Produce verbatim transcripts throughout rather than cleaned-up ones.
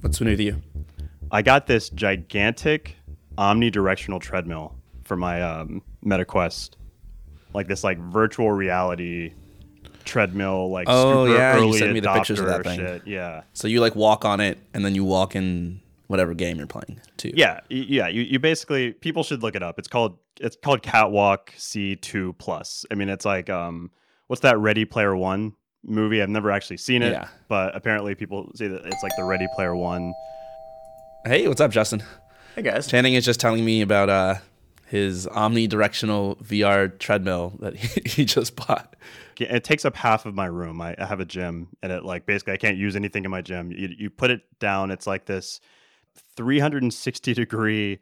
What's new to you? I got this gigantic omnidirectional treadmill for my um, MetaQuest, like this like virtual reality treadmill, like oh super yeah, early you sent me the pictures of that thing. Shit. Yeah, so you like walk on it and then you walk in whatever game you're playing too. Yeah, yeah. You you basically people should look it up. It's called it's called Catwalk C two Plus. I mean, it's like um, what's that Ready Player One movie? I've never actually seen it, yeah. But apparently people say that it's like the Ready Player One. Hey, what's up, Justin? Hey guys. Channing is just telling me about uh his omnidirectional V R treadmill that he, he just bought. It takes up half of my room. I, I have a gym, and it like basically I can't use anything in my gym. You you put it down. It's like this three hundred sixty degree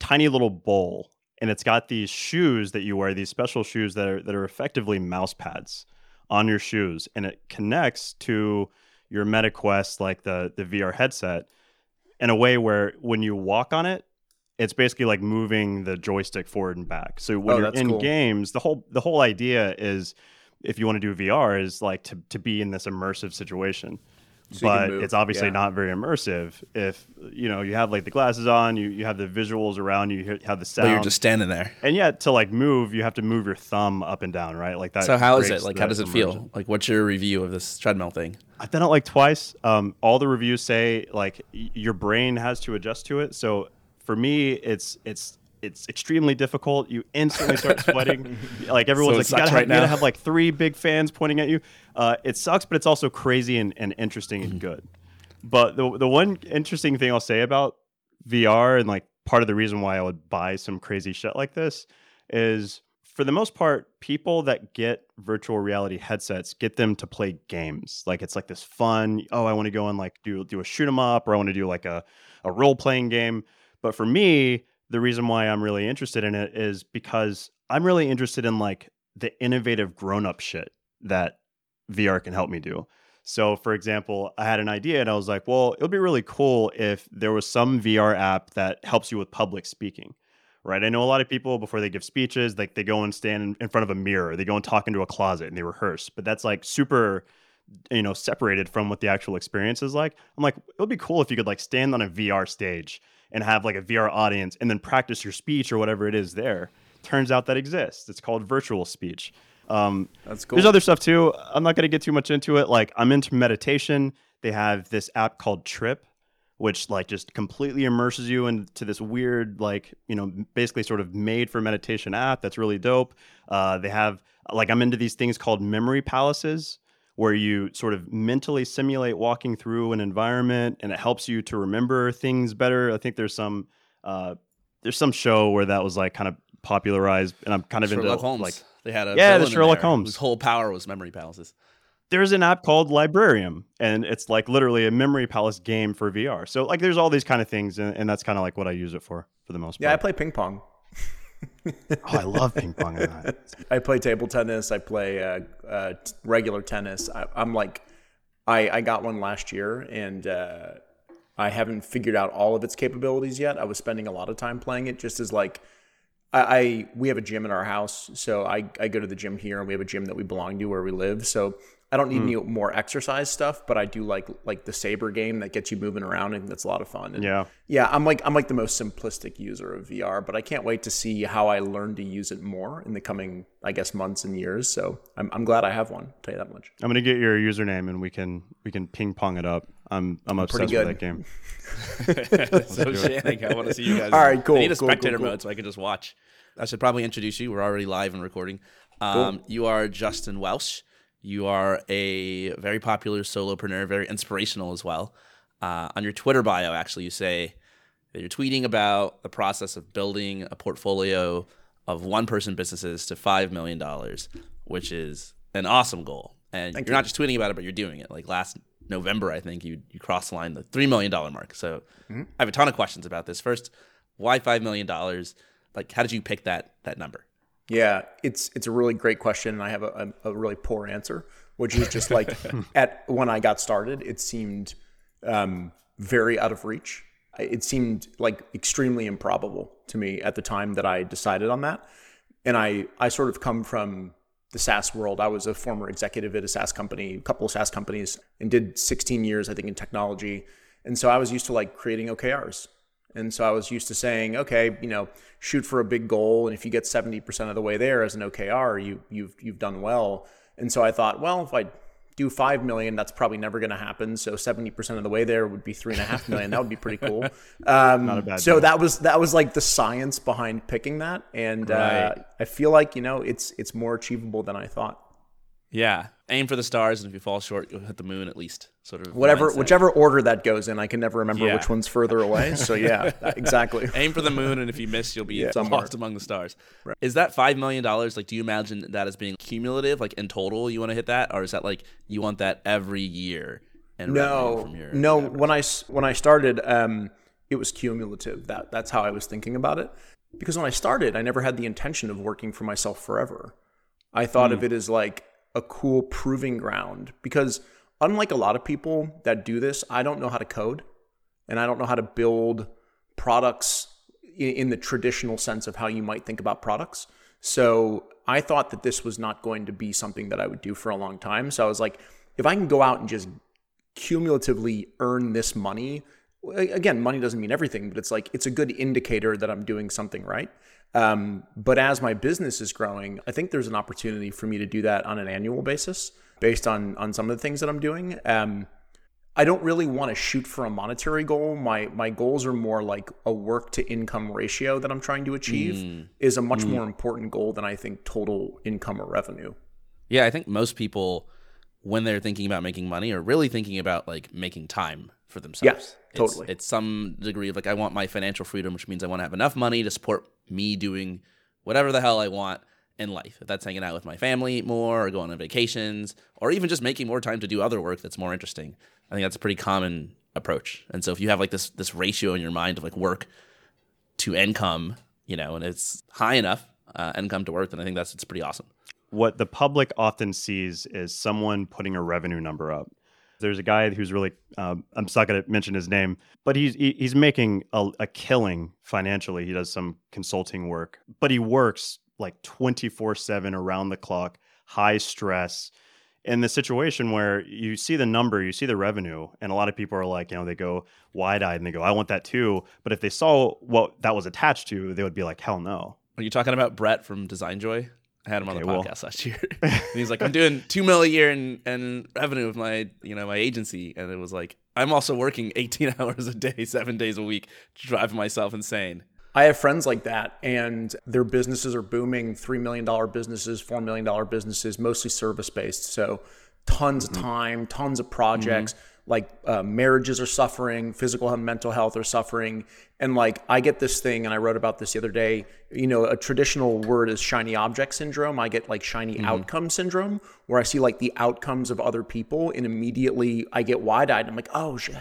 tiny little bowl, and it's got these shoes that you wear, these special shoes that are that are effectively mouse pads on your shoes, and it connects to your MetaQuest, like the the V R headset, in a way where when you walk on it, it's basically like moving the joystick forward and back. So when oh, you're in cool. games, the whole the whole idea is, if you want to do V R, is like to to be in this immersive situation. So but it's obviously yeah. not very immersive if, you know, you have like the glasses on, you, you have the visuals around you, you have the sound. But you're just standing there. And yet to like move, you have to move your thumb up and down, right? Like that. So how is it? Like, how does it immersion. feel? Like, what's your review of this treadmill thing? I've done it like twice. Um, all the reviews say like y- your brain has to adjust to it. So for me, it's it's. It's extremely difficult. You instantly start sweating. Like everyone's so like, you gotta, have, right you gotta have like three big fans pointing at you. Uh, it sucks, but it's also crazy and, and interesting and good. But the the one interesting thing I'll say about V R, and like part of the reason why I would buy some crazy shit like this, is for the most part, people that get virtual reality headsets get them to play games. Like it's like this fun, oh, I want to go and like do do a shoot 'em up, or I want to do like a, a role playing game. But for me, the reason why I'm really interested in it is because I'm really interested in like the innovative grown-up shit that V R can help me do. So for example, I had an idea and I was like, well, it would be really cool if there was some V R app that helps you with public speaking, right? I know a lot of people before they give speeches, like they go and stand in front of a mirror, they go and talk into a closet and they rehearse, but that's like super, you know, separated from what the actual experience is like. I'm like, it would be cool if you could like stand on a V R stage and have like a V R audience and then practice your speech or whatever it is there. Turns out that exists. It's called virtual speech. Um, That's cool. There's other stuff too. I'm not going to get too much into it. Like I'm into meditation. They have this app called Trip, which like just completely immerses you into this weird, like, you know, basically sort of made for meditation app. That's really dope. Uh, they have like, I'm into these things called memory palaces, where you sort of mentally simulate walking through an environment, and it helps you to remember things better. I think there's some uh, there's some show where that was like kind of popularized, and I'm kind of Sherlock into Holmes. Like they had a yeah, the Sherlock Holmes. His whole power was memory palaces. There's an app called Librarium, and it's like literally a memory palace game for V R. So like there's all these kind of things, and, and that's kind of like what I use it for for the most part. Yeah, I play ping pong. Oh, I love ping pong. I play table tennis. I play uh, uh, regular tennis. I, I'm like, I, I got one last year, and uh, I haven't figured out all of its capabilities yet. I was spending a lot of time playing it just as like, I, I we have a gym in our house. So I, I go to the gym here, and we have a gym that we belong to where we live. So I don't need mm. any more exercise stuff, but I do like like the saber game that gets you moving around, and that's a lot of fun. And yeah, yeah. I'm like I'm like the most simplistic user of V R, but I can't wait to see how I learn to use it more in the coming, I guess, months and years. So I'm I'm glad I have one. I'll tell you that much. I'm gonna get your username, and we can we can ping pong it up. I'm I'm, I'm obsessed with that game. So Shannon, I want to see you guys. All right, cool. I need a cool, spectator cool, cool. mode so I can just watch. I should probably introduce you. We're already live and recording. Um, cool. You are Justin Welsh. You are a very popular solopreneur, very inspirational as well. Uh, on your Twitter bio, actually, you say that you're tweeting about the process of building a portfolio of one-person businesses to five million dollars, which is an awesome goal. And Thank you're you. not just tweeting about it, but you're doing it. Like last November, I think, you you crossed the line, the three million dollars mark. So mm-hmm. I have a ton of questions about this. First, why five million dollars? Like, how did you pick that that number? Yeah, it's it's a really great question, and I have a, a, a really poor answer, which is just like at when I got started, it seemed um, very out of reach. It seemed like extremely improbable to me at the time that I decided on that. And I, I sort of come from the SaaS world. I was a former executive at a SaaS company, a couple of SaaS companies, and did sixteen years, I think, in technology. And so I was used to like creating O K Rs. And so I was used to saying, okay, you know, shoot for a big goal. And if you get seventy percent of the way there as an O K R, you, you've, you've done well. And so I thought, well, if I do five million, that's probably never going to happen. So seventy percent of the way there would be three and a half million. That would be pretty cool. Um, Not a bad so deal. that was, that was like the science behind picking that. And, right. uh, I feel like, you know, it's, it's more achievable than I thought. Yeah. Aim for the stars. And if you fall short, you'll hit the moon at least, sort of. Whatever, mindset. Whichever order that goes in, I can never remember yeah. which one's further away. So yeah, exactly. Aim for the moon. And if you miss, you'll be yeah, lost among the stars. Right. Is that five million dollars? Like, do you imagine that as being cumulative? Like in total, you want to hit that? Or is that like, you want that every year? And no, from your no. Average? When I, when I started, um, it was cumulative. That That's how I was thinking about it. Because when I started, I never had the intention of working for myself forever. I thought mm. of it as like a cool proving ground, because unlike a lot of people that do this, I don't know how to code and I don't know how to build products in the traditional sense of how you might think about products. So I thought that this was not going to be something that I would do for a long time. So I was like, if I can go out and just cumulatively earn this money, again, money doesn't mean everything, but it's like, it's a good indicator that I'm doing something right. Um, but as my business is growing, I think there's an opportunity for me to do that on an annual basis based on, on some of the things that I'm doing. Um, I don't really want to shoot for a monetary goal. My, my goals are more like a work to income ratio that I'm trying to achieve mm. is a much mm. more important goal than I think total income or revenue. Yeah. I think most people, when they're thinking about making money, are really thinking about like making time for themselves. Yeah, totally. It's, it's some degree of like, I want my financial freedom, which means I want to have enough money to support me doing whatever the hell I want in life. If that's hanging out with my family more or going on vacations or even just making more time to do other work that's more interesting. I think that's a pretty common approach. And so if you have like this this ratio in your mind of like work to income, you know, and it's high enough uh, income to work, then I think that's it's pretty awesome. What the public often sees is someone putting a revenue number up. There's a guy who's really, um, I'm not going to mention his name, but he's he's making a, a killing financially. He does some consulting work, but he works like twenty-four seven around the clock, high stress. In the situation where you see the number, you see the revenue, and a lot of people are like, you know, they go wide-eyed and they go, I want that too. But if they saw what that was attached to, they would be like, hell no. Are you talking about Brett from DesignJoy? I had him on okay, the podcast well. last year. And he's like, I'm doing two mil a year in, in revenue with my, you know, my agency. And it was like, I'm also working eighteen hours a day, seven days a week, driving myself insane. I have friends like that, and their businesses are booming, three million dollars businesses, four million dollars businesses, mostly service-based. So tons mm-hmm. of time, tons of projects, mm-hmm. like uh, marriages are suffering, physical and mental health are suffering. And like, I get this thing, and I wrote about this the other day, you know, a traditional word is shiny object syndrome. I get like shiny mm-hmm. outcome syndrome, where I see like the outcomes of other people and immediately I get wide-eyed. I'm like, oh shit,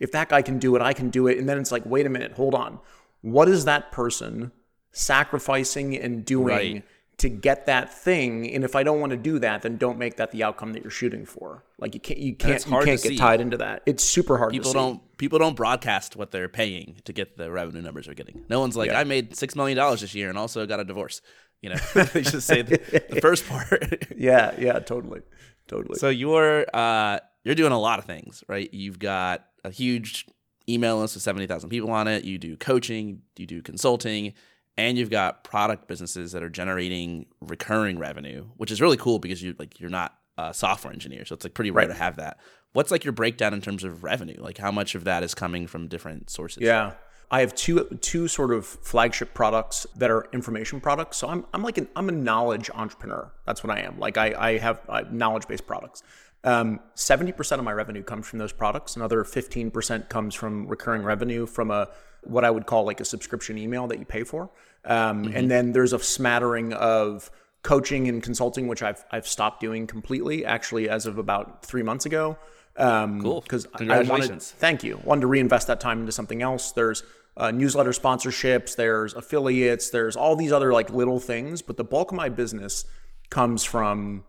if that guy can do it, I can do it. And then it's like, wait a minute, hold on. What is that person sacrificing and doing right. to get that thing? And if I don't want to do that, then don't make that the outcome that you're shooting for. Like you can't, you can't, you can't get tied into that. It's super hard to see. People don't, people don't broadcast what they're paying to get the revenue numbers they're getting. No one's like, yeah. I made six million dollars this year and also got a divorce. You know, they just say the, the first part. yeah, yeah, totally, totally. So you're, uh, you're doing a lot of things, right? You've got a huge email list with seventy thousand people on it, you do coaching, you do consulting, and you've got product businesses that are generating recurring revenue, which is really cool because you like you're not a software engineer, so it's like pretty rare right. to have that. What's like your breakdown in terms of revenue? Like how much of that is coming from different sources? Yeah. I have two two sort of flagship products that are information products. So I'm I'm like an I'm a knowledge entrepreneur. That's what I am. Like I I have uh, knowledge-based products. Um, seventy percent of my revenue comes from those products. Another fifteen percent comes from recurring revenue from a, what I would call like a subscription email that you pay for. Um, mm-hmm. And then there's a smattering of coaching and consulting, which I've, I've stopped doing completely actually as of about three months ago. Um, cool. Cause I wanted, thank you. Wanted to reinvest that time into something else. There's uh newsletter sponsorships, there's affiliates, there's all these other like little things, but the bulk of my business comes from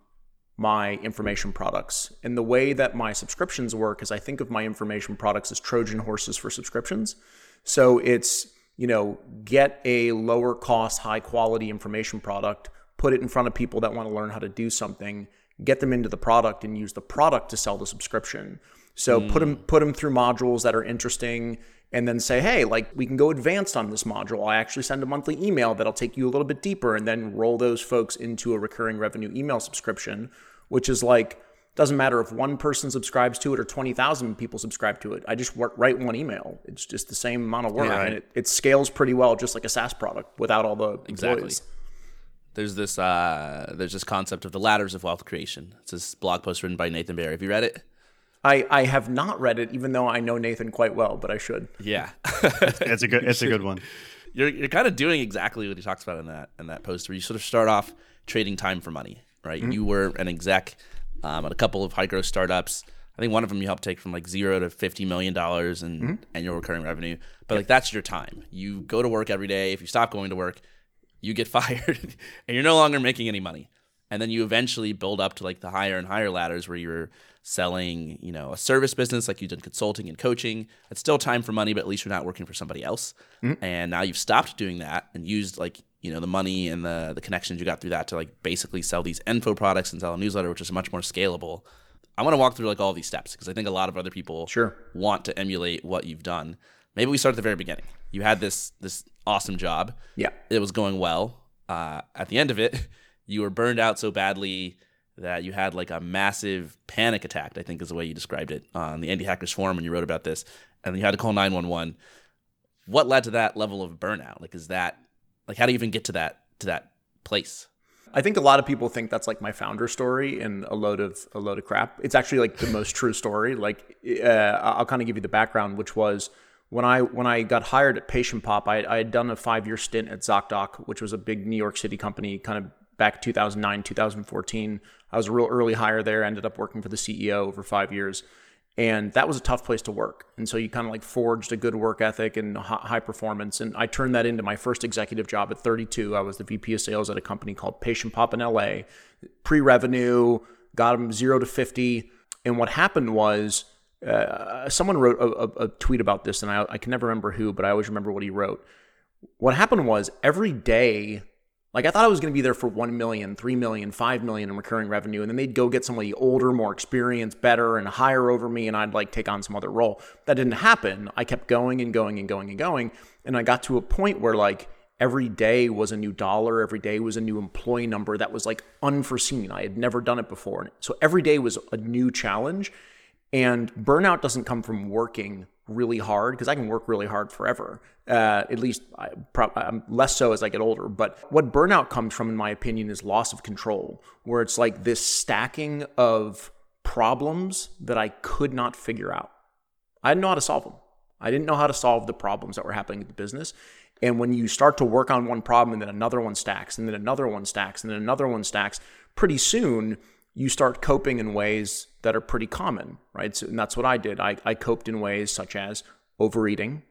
my information products. And the way that my subscriptions work is I think of my information products as Trojan horses for subscriptions. So it's, you know, get a lower cost, high quality information product, put it in front of people that want to learn how to do something, get them into the product, and use the product to sell the subscription. So mm. put them put them through modules that are interesting, and then say, hey, like, we can go advanced on this module. I actually send a monthly email that'll take you a little bit deeper, and then roll those folks into a recurring revenue email subscription, which is like, doesn't matter if one person subscribes to it or twenty thousand people subscribe to it. I just work, write one email. It's just the same amount of work, yeah. and it, it scales pretty well, just like a SaaS product without all the exactly. employees. There's this uh, there's this concept of the ladders of wealth creation. It's this blog post written by Nathan Barry. Have you read it? I, I have not read it, even though I know Nathan quite well, but I should. Yeah, it's a good it's a good one. You're you're kind of doing exactly what he talks about in that in that post, where you sort of start off trading time for money, right? Mm-hmm. You were an exec um, at a couple of high growth startups. I think one of them you helped take from like zero to fifty million dollars in mm-hmm. annual recurring revenue. But yep. like that's your time. You go to work every day. If you stop going to work, you get fired, and you're no longer making any money. And then you eventually build up to like the higher and higher ladders where you're selling, you know, a service business, like you did consulting and coaching. It's still time for money, but at least you're not working for somebody else. Mm-hmm. And now you've stopped doing that and used like, you know, the money and the the connections you got through that to like basically sell these info products and sell a newsletter, which is much more scalable. I want to walk through like all these steps because I think a lot of other people sure. want to emulate what you've done. Maybe we start at the very beginning. You had this this awesome job. Yeah. It was going well. Uh, at the end of it, you were burned out so badly that you had like a massive panic attack, I think is the way you described it, on the Andy Hackers forum when you wrote about this, and you had to call nine one one. What led to that level of burnout? Like, is that, like, how do you even get to that to that place? I think a lot of people think that's like my founder story and a load of a load of crap. It's actually like the most true story. Like, uh, I'll kind of give you the background, which was when I when I got hired at Patient Pop, I, I had done a five-year stint at ZocDoc, which was a big New York City company, kind of back two thousand nine, two thousand fourteen. I was a real early hire there, ended up working for the C E O over five years. And that was a tough place to work. And so you kind of like forged a good work ethic and high performance. And I turned that into my first executive job at thirty-two. I was the V P of sales at a company called Patient Pop in L A, pre-revenue, got them zero to fifty. And what happened was uh, someone wrote a, a tweet about this, and I, I can never remember who, but I always remember what he wrote. What happened was every day, like, I thought I was going to be there for one million, three million, five million in recurring revenue, and then they'd go get somebody older, more experienced, better, and higher over me, and I'd like take on some other role. That didn't happen. I kept going and going and going and going, and I got to a point where like every day was a new dollar, every day was a new employee number that was like unforeseen. I had never done it before. So every day was a new challenge, and burnout doesn't come from working really hard, because I can work really hard forever. Uh, at least I pro- I'm less so as I get older. But what burnout comes from, in my opinion, is loss of control, where it's like this stacking of problems that I could not figure out. I didn't know how to solve them. I didn't know how to solve the problems that were happening at the business. And when you start to work on one problem and then another one stacks and then another one stacks and then another one stacks, pretty soon you start coping in ways that are pretty common, right? So, and that's what I did. I, I coped in ways such as overeating,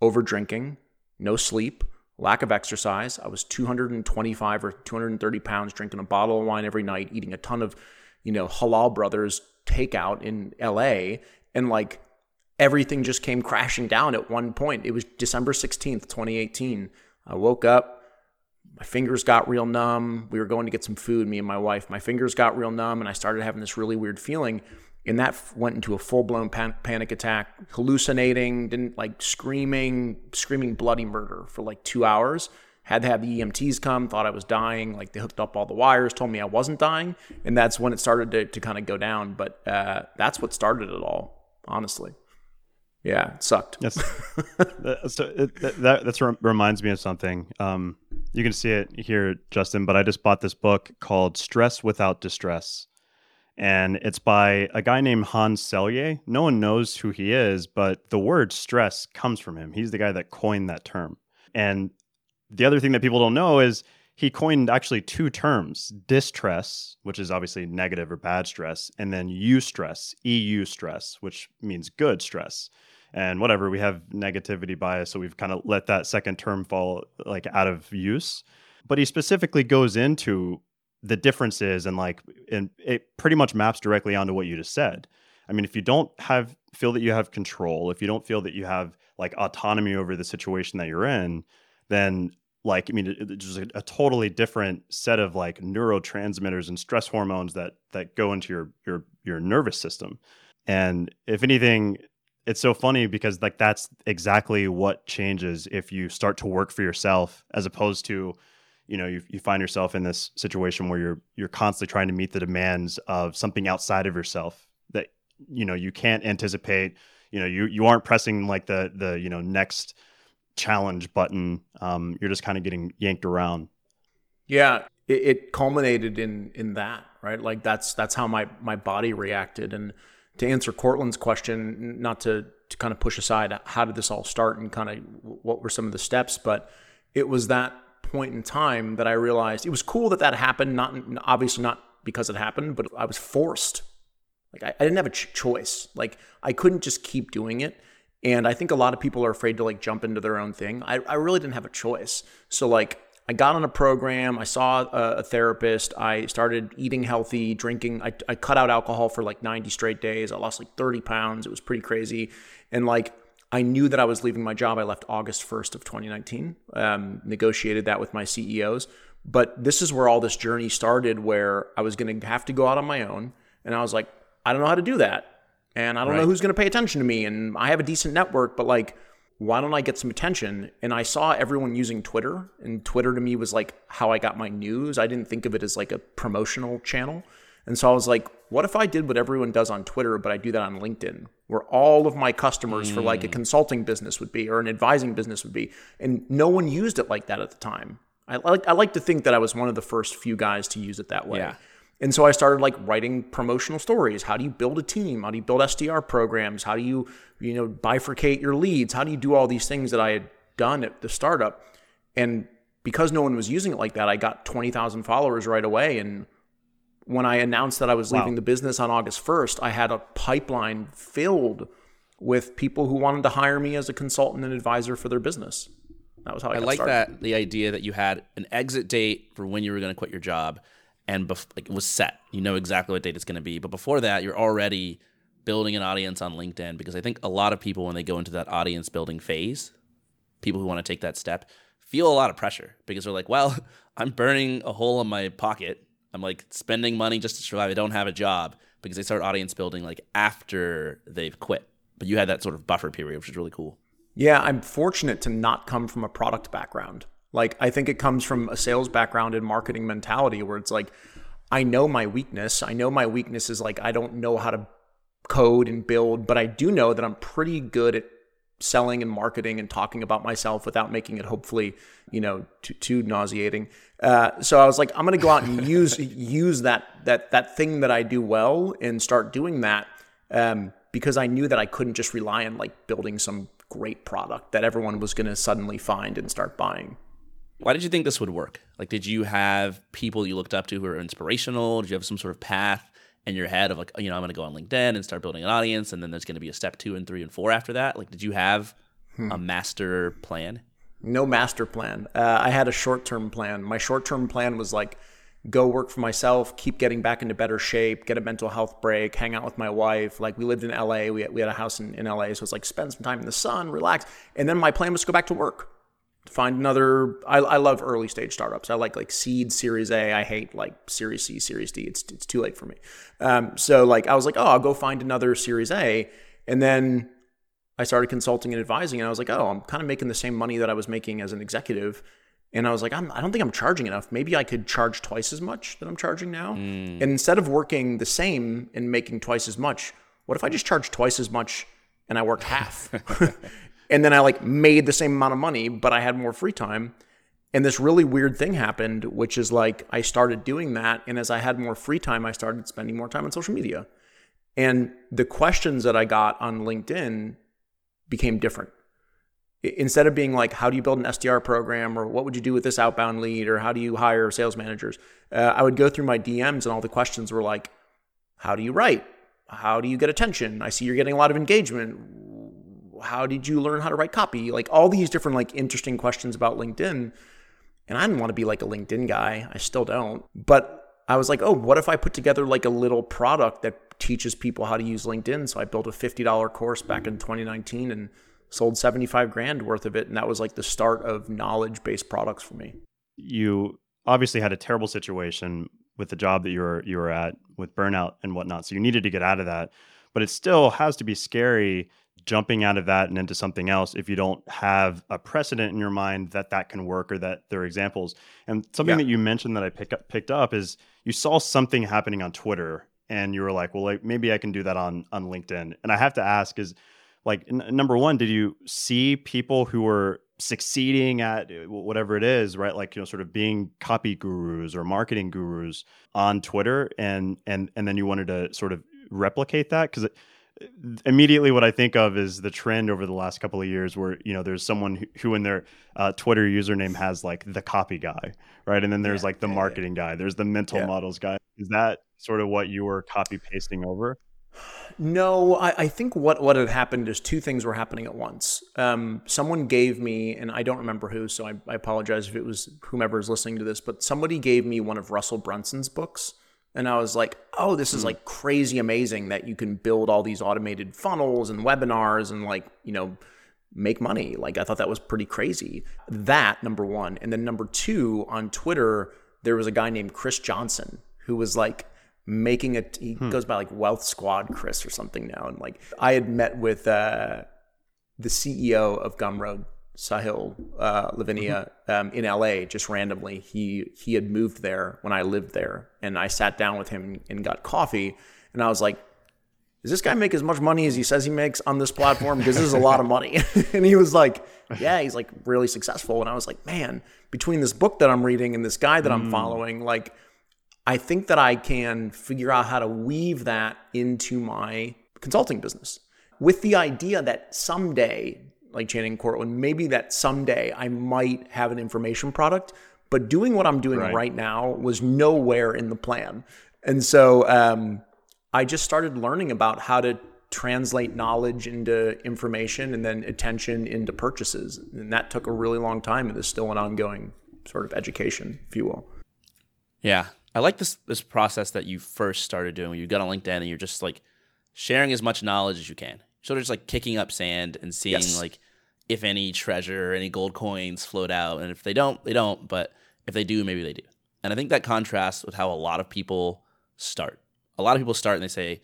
overdrinking, no sleep, lack of exercise. I was two hundred twenty-five or two hundred thirty pounds, drinking a bottle of wine every night, eating a ton of, you know, Halal Brothers takeout in L A, and like everything just came crashing down at one point. It was December sixteenth, twenty eighteen. I woke up. My fingers got real numb. We were going to get some food, me and my wife. My fingers got real numb, and I started having this really weird feeling, and that f- went into a full-blown pan- panic attack, hallucinating, didn't like screaming, screaming bloody murder for like two hours. Had to have the E M Ts come, thought I was dying. Like, they hooked up all the wires, told me I wasn't dying, and that's when it started to, to kind of go down. But uh, that's what started it all, honestly. Yeah, it sucked. Yes. so it, that, that that's re- reminds me of something. Um, you can see it here, Justin, but I just bought this book called Stress Without Distress. And it's by a guy named Hans Selye. No one knows who he is, but the word stress comes from him. He's the guy that coined that term. And the other thing that people don't know is he coined actually two terms, distress, which is obviously negative or bad stress, and then eustress, E U stress, which means good stress. And whatever, we have negativity bias, so we've kind of let that second term fall like out of use. But he specifically goes into the differences, and like, and it pretty much maps directly onto what you just said. I mean, if you don't have feel that you have control, if you don't feel that you have like autonomy over the situation that you're in, then like, I mean, it, it's just a, a totally different set of like neurotransmitters and stress hormones that that go into your your your nervous system. And if anything, it's so funny because like that's exactly what changes if you start to work for yourself, as opposed to, you know, you you find yourself in this situation where you're you're constantly trying to meet the demands of something outside of yourself that, you know, you can't anticipate. You know, you you aren't pressing like the the you know next challenge button. Um, you're just kind of getting yanked around. Yeah, it, it culminated in in that, right? Like that's that's how my my body reacted. And to answer Cortland's question, not to, to kind of push aside how did this all start and kind of what were some of the steps, but it was that point in time that I realized it was cool that that happened, not obviously not because it happened, but I was forced. Like I, I didn't have a ch- choice. Like I couldn't just keep doing it. And I think a lot of people are afraid to like jump into their own thing. I, I really didn't have a choice. So like I got on a program, I saw a, a therapist, I started eating healthy, drinking, I, I cut out alcohol for like ninety straight days. I lost like thirty pounds. It was pretty crazy. And like, I knew that I was leaving my job. I left August first of twenty nineteen, um, negotiated that with my C E Os. But this is where all this journey started, where I was going to have to go out on my own. And I was like, I don't know how to do that. And I don't right. know who's going to pay attention to me. And I have a decent network, but like, why don't I get some attention? And I saw everyone using Twitter, and Twitter to me was like how I got my news. I didn't think of it as like a promotional channel. And so I was like, what if I did what everyone does on Twitter, but I do that on LinkedIn, where all of my customers mm. for like a consulting business would be, or an advising business would be. And no one used it like that at the time. I like I like to think that I was one of the first few guys to use it that way. Yeah. And so I started like writing promotional stories. How do you build a team? How do you build S D R programs? How do you, you know, bifurcate your leads? How do you do all these things that I had done at the startup? And because no one was using it like that, I got twenty thousand followers right away. And when I announced that I was leaving wow. the business on August first, I had a pipeline filled with people who wanted to hire me as a consultant and advisor for their business. That was how I, I got like started. That, the idea that you had an exit date for when you were going to quit your job. And bef- like it was set, you know exactly what date it's going to be. But before that, you're already building an audience on LinkedIn, because I think a lot of people, when they go into that audience building phase, people who want to take that step feel a lot of pressure, because they're like, well, I'm burning a hole in my pocket. I'm like spending money just to survive. I don't have a job, because they start audience building like after they've quit. But you had that sort of buffer period, which is really cool. Yeah, I'm fortunate to not come from a product background. Like, I think it comes from a sales background and marketing mentality, where it's like, I know my weakness. I know my weakness is like, I don't know how to code and build, but I do know that I'm pretty good at selling and marketing and talking about myself without making it, hopefully, you know, too, too nauseating. Uh, so I was like, I'm going to go out and use use that that that thing that I do well and start doing that, um, because I knew that I couldn't just rely on like building some great product that everyone was going to suddenly find and start buying. Why did you think this would work? Like, did you have people you looked up to who were inspirational? Did you have some sort of path in your head of like, you know, I'm going to go on LinkedIn and start building an audience, and then there's going to be a step two and three and four after that? Like, did you have hmm. a master plan? No master plan. Uh, I had a short-term plan. My short-term plan was like, go work for myself, keep getting back into better shape, get a mental health break, hang out with my wife. Like, we lived in L A. We had, we had a house in, in L A. So it's like, spend some time in the sun, relax. And then my plan was to go back to work. Find another, I, I love early stage startups. I like like seed, series A. I hate like series C, series D. It's it's too late for me. Um, so like I was like, oh, I'll go find another series A. And then I started consulting and advising, and I was like, oh, I'm kind of making the same money that I was making as an executive. And I was like, I'm, I don't think I'm charging enough. Maybe I could charge twice as much that I'm charging now. Mm. And instead of working the same and making twice as much, what if I just charge twice as much and I worked half? And then I like made the same amount of money, but I had more free time. And this really weird thing happened, which is like, I started doing that. And as I had more free time, I started spending more time on social media. And the questions that I got on LinkedIn became different. Instead of being like, how do you build an S D R program? Or what would you do with this outbound lead? Or how do you hire sales managers? Uh, I would go through my D Ms, and all the questions were like, how do you write? How do you get attention? I see you're getting a lot of engagement. How did you learn how to write copy? Like all these different like interesting questions about LinkedIn. And I didn't want to be like a LinkedIn guy. I still don't. But I was like, oh, what if I put together like a little product that teaches people how to use LinkedIn? So I built a fifty dollars course back in twenty nineteen and sold seventy-five grand worth of it. And that was like the start of knowledge-based products for me. You obviously had a terrible situation with the job that you were, you were at with burnout and whatnot. So you needed to get out of that, but it still has to be scary jumping out of that and into something else if you don't have a precedent in your mind that that can work or that there are examples. And something yeah. that you mentioned that I pick up, picked up is you saw something happening on Twitter and you were like, well, like, maybe I can do that on, on LinkedIn. And I have to ask is like, n- number one, did you see people who were succeeding at whatever it is, right? Like, you know, sort of being copy gurus or marketing gurus on Twitter. And, and, and then you wanted to sort of replicate that. Cause it, immediately what I think of is the trend over the last couple of years where, you know, there's someone who, who in their uh, Twitter username has like the copy guy, right? And then there's yeah, like the yeah, marketing yeah. guy, there's the mental yeah. models guy. Is that sort of what you were copy pasting over? No, I, I think what, what had happened is two things were happening at once. Um, someone gave me, and I don't remember who, so I, I apologize if it was whomever is listening to this, but somebody gave me one of Russell Brunson's books. And I was like, oh, this is like crazy amazing that you can build all these automated funnels and webinars and like, you know, make money. Like I thought that was pretty crazy. That, number one. And then number two, on Twitter, there was a guy named Chris Johnson who was like making a, he hmm. goes by like Wealth Squad Chris or something now. And like I had met with uh, the C E O of Gumroad, Sahil uh, Lavinia um, in L A just randomly. He he had moved there when I lived there, and I sat down with him and got coffee. And I was like, "Does this guy make as much money as he says he makes on this platform? Because this is a lot of money." And he was like, "Yeah, he's like really successful." And I was like, "Man, between this book that I'm reading and this guy that I'm mm. following, like, I think that I can figure out how to weave that into my consulting business with the idea that someday." Like Channing Cortland, maybe that someday I might have an information product, but doing what I'm doing right, right now was nowhere in the plan. And so um, I just started learning about how to translate knowledge into information and then attention into purchases. And that took a really long time and is still an ongoing sort of education, if you will. Yeah. I like this this process that you first started doing. You got on LinkedIn and you're just like sharing as much knowledge as you can. So just like kicking up sand and seeing yes. like if any treasure or any gold coins float out. And if they don't, they don't. But if they do, maybe they do. And I think that contrasts with how a lot of people start. A lot of people start and they say,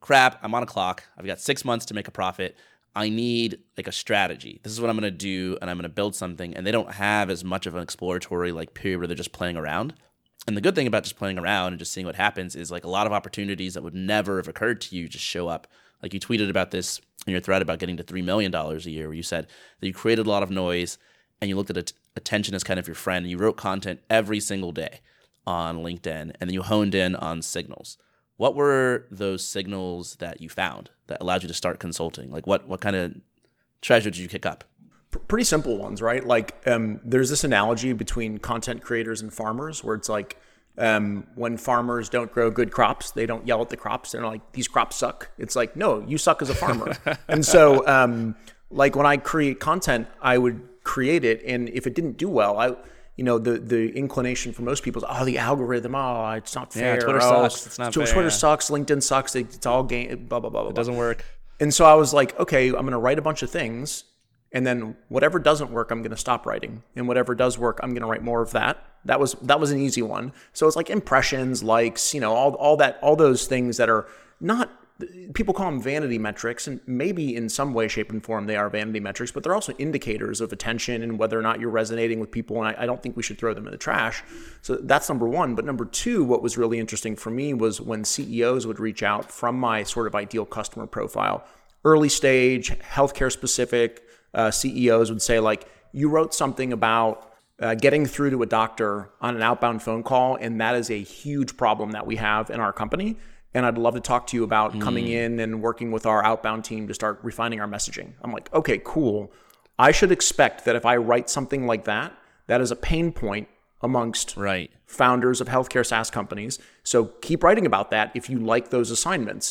crap, I'm on a clock. I've got six months to make a profit. I need like a strategy. This is what I'm going to do. And I'm going to build something. And they don't have as much of an exploratory like period where they're just playing around. And the good thing about just playing around and just seeing what happens is like a lot of opportunities that would never have occurred to you just show up. Like you tweeted about this in your thread about getting to three million dollars a year where you said that you created a lot of noise and you looked at at- attention as kind of your friend and you wrote content every single day on LinkedIn and then you honed in on signals. What were those signals that you found that allowed you to start consulting? Like what what kind of treasure did you kick up? P- pretty simple ones, right? Like um, there's this analogy between content creators and farmers where it's like, Um, when farmers don't grow good crops, they don't yell at the crops. They're like, these crops suck. It's like, no, you suck as a farmer. And so um, like when I create content, I would create it. And if it didn't do well, I, you know, the, the inclination for most people is, oh, the algorithm, oh, it's not fair. Yeah, Twitter oh, sucks. It's not Twitter fair. Twitter sucks. LinkedIn sucks. It's all game, blah, blah, blah, blah. It doesn't work. And so I was like, okay, I'm going to write a bunch of things. And then whatever doesn't work, I'm going to stop writing. And whatever does work, I'm going to write more of that. That was that was an easy one. So it's like impressions, likes, you know, all all that, all those things that are not, people call them vanity metrics. And maybe in some way, shape, and form, they are vanity metrics. But they're also indicators of attention and whether or not you're resonating with people. And I, I don't think we should throw them in the trash. So that's number one. But number two, what was really interesting for me was when C E Os would reach out from my sort of ideal customer profile, early stage, healthcare specific, Uh, C E Os would say like, you wrote something about uh, getting through to a doctor on an outbound phone call. And that is a huge problem that we have in our company. And I'd love to talk to you about mm. coming in and working with our outbound team to start refining our messaging. I'm like, okay, cool. I should expect that if I write something like that, that is a pain point amongst right. founders of healthcare SaaS companies. So keep writing about that if you like those assignments.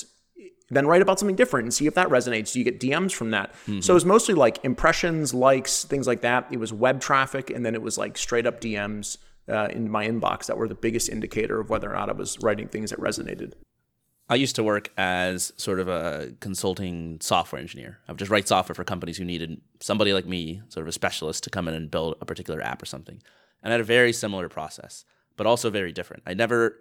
Then write about something different and see if that resonates. Do you get D Ms from that? Mm-hmm. So it was mostly like impressions, likes, things like that. It was web traffic, and then it was like straight up D Ms uh, in my inbox that were the biggest indicator of whether or not I was writing things that resonated. I used to work as sort of a consulting software engineer. I would just write software for companies who needed somebody like me, sort of a specialist, to come in and build a particular app or something. And I had a very similar process, but also very different. I never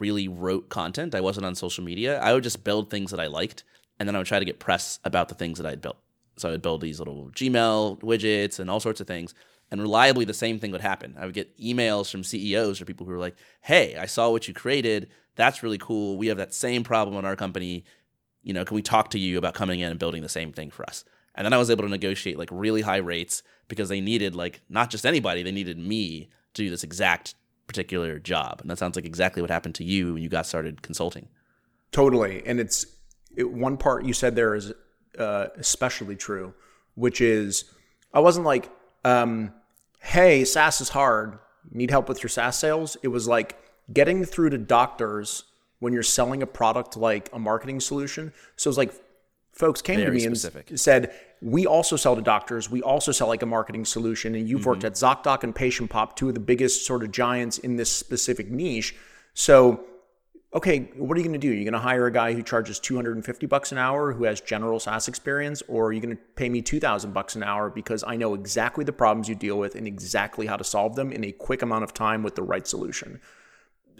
really wrote content. I wasn't on social media. I would just build things that I liked, and then I would try to get press about the things that I'd built. So I would build these little Gmail widgets and all sorts of things. And reliably, the same thing would happen. I would get emails from C E Os or people who were like, hey, I saw what you created. That's really cool. We have that same problem in our company. You know, can we talk to you about coming in and building the same thing for us? And then I was able to negotiate like really high rates because they needed like not just anybody. They needed me to do this exact particular job. And that sounds like exactly what happened to you when you got started consulting. Totally. And it's it, one part you said there is uh, especially true, which is I wasn't like, um, hey, SaaS is hard. Need help with your SaaS sales? It was like getting through to doctors when you're selling a product like a marketing solution. So it's like folks came Very to me specific. and said, we also sell to doctors. We also sell like a marketing solution. And you've mm-hmm. worked at ZocDoc and Patient Pop, two of the biggest sort of giants in this specific niche. So, okay, what are you going to do? You're going to hire a guy who charges two hundred fifty bucks an hour who has general SaaS experience, or are you going to pay me two thousand bucks an hour because I know exactly the problems you deal with and exactly how to solve them in a quick amount of time with the right solution?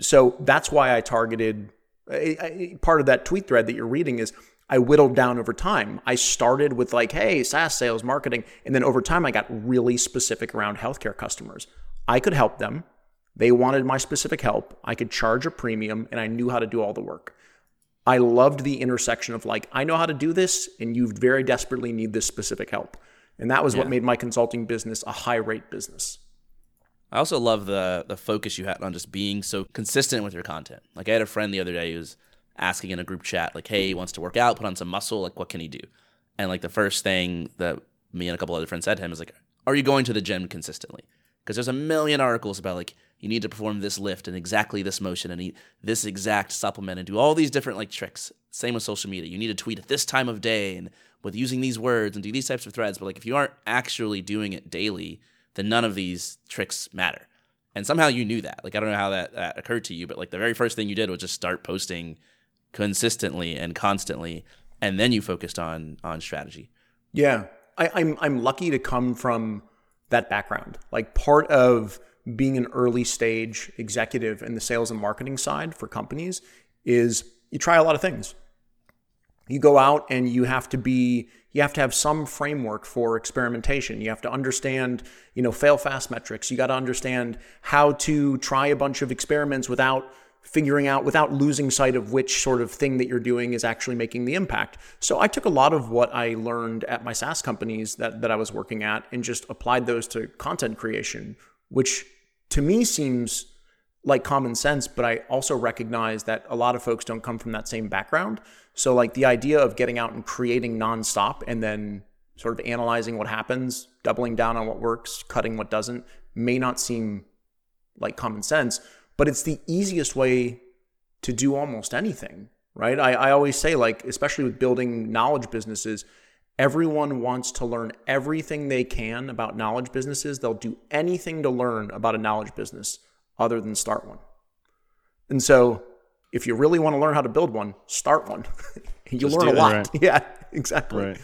So that's why I targeted I, I, part of that tweet thread that you're reading is I whittled down over time. I started with like, hey, SaaS sales, marketing. And then over time, I got really specific around healthcare customers. I could help them. They wanted my specific help. I could charge a premium, and I knew how to do all the work. I loved the intersection of like, I know how to do this, and you very desperately need this specific help. And that was yeah. what made my consulting business a high rate business. I also love the the focus you had on just being so consistent with your content. Like I had a friend the other day who was asking in a group chat, like, hey, he wants to work out, put on some muscle, like what can he do? And like the first thing that me and a couple other friends said to him is like, are you going to the gym consistently? Because there's a million articles about like, you need to perform this lift and exactly this motion and eat this exact supplement and do all these different like tricks. Same with social media. You need to tweet at this time of day and with using these words and do these types of threads. But like if you aren't actually doing it daily, then none of these tricks matter. And somehow you knew that. Like, I don't know how that, that occurred to you, but like the very first thing you did was just start posting consistently and constantly. And then you focused on, on strategy. Yeah. I, I'm, I'm lucky to come from that background. Like part of being an early stage executive in the sales and marketing side for companies is you try a lot of things. You go out and you have to be, you have to have some framework for experimentation. You have to understand, you know, fail fast metrics. You got to understand how to try a bunch of experiments without figuring out, without losing sight of which sort of thing that you're doing is actually making the impact. So I took a lot of what I learned at my SaaS companies that, that I was working at and just applied those to content creation, which to me seems like common sense, but I also recognize that a lot of folks don't come from that same background. So like the idea of getting out and creating nonstop and then sort of analyzing what happens, doubling down on what works, cutting what doesn't, may not seem like common sense, but it's the easiest way to do almost anything, right? I, I always say like, especially with building knowledge businesses, everyone wants to learn everything they can about knowledge businesses. They'll do anything to learn about a knowledge business other than start one. And so if you really want to learn how to build one, start one. You'll learn a lot. Right. Yeah, exactly. Right.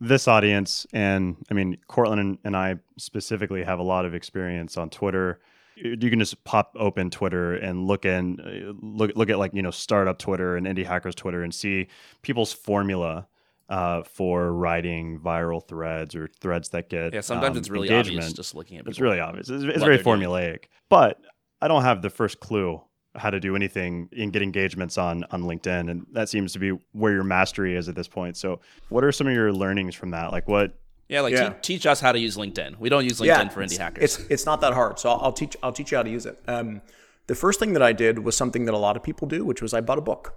This audience, and I mean, Cortland and, and I specifically have a lot of experience on Twitter. You can just pop open Twitter and look in, look, look at like, you know, startup Twitter and Indie Hackers Twitter and see people's formula uh, for writing viral threads or threads that get Yeah, sometimes um, it's really engagement. obvious just looking at people. It's really obvious. It's, it's very formulaic. Doing. But I don't have the first clue how to do anything and get engagements on, on LinkedIn. And that seems to be where your mastery is at this point. So what are some of your learnings from that? Like what? Yeah, like yeah. Te- teach us how to use LinkedIn. We don't use LinkedIn yeah, for Indie Hackers. It's it's not that hard. So I'll, I'll teach I'll teach you how to use it. Um, the first thing that I did was something that a lot of people do, which was I bought a book.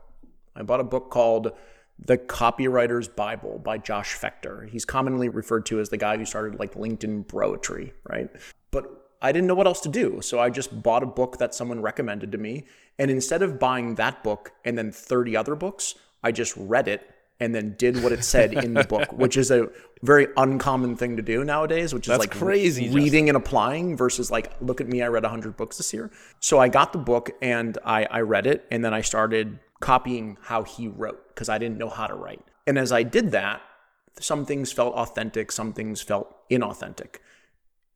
I bought a book called The Copywriter's Bible by Josh Fector. He's commonly referred to as the guy who started like LinkedIn broetry, right? But I didn't know what else to do. So I just bought a book that someone recommended to me. And instead of buying that book and then thirty other books, I just read it and then did what it said in the book, which is a very uncommon thing to do nowadays, which is That's like crazy, re- reading and applying versus like, look at me, I read one hundred books this year. So I got the book and I, I read it. And then I started copying how he wrote because I didn't know how to write. And as I did that, some things felt authentic, some things felt inauthentic.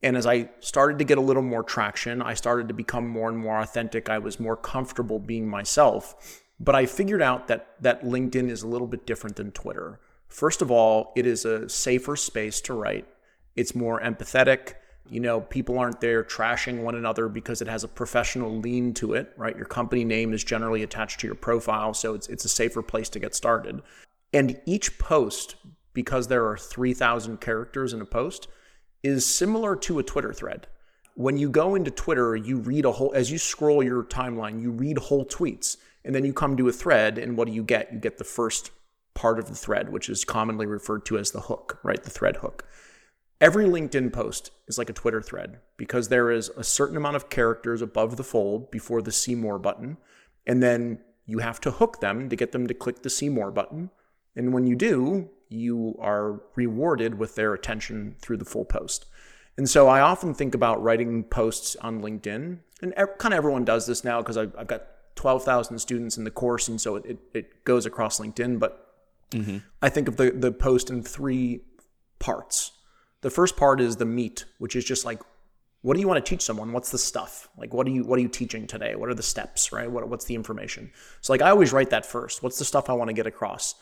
And as I started to get a little more traction, I started to become more and more authentic. I was more comfortable being myself. But I figured out that that LinkedIn is a little bit different than Twitter. First of all, it is a safer space to write. It's more empathetic. You know, people aren't there trashing one another because it has a professional lean to it, right? Your company name is generally attached to your profile, so it's it's a safer place to get started. And each post, because there are three thousand characters in a post, is similar to a Twitter thread. When you go into Twitter, you read a whole, as you scroll your timeline, you read whole tweets, and then you come to a thread, and what do you get? You get the first part of the thread, which is commonly referred to as the hook, right? The thread hook. Every LinkedIn post is like a Twitter thread because there is a certain amount of characters above the fold before the see more button. And then you have to hook them to get them to click the see more button. And when you do, you are rewarded with their attention through the full post. And so I often think about writing posts on LinkedIn, and kind of everyone does this now because I've got twelve thousand students in the course. And so it, it goes across LinkedIn, but mm-hmm. I think of the, the post in three parts. The first part is the meat, which is just like, what do you want to teach someone? What's the stuff? Like, what are you what are you teaching today? What are the steps, right? What, what's the information? So like, I always write that first. What's the stuff I want to get across?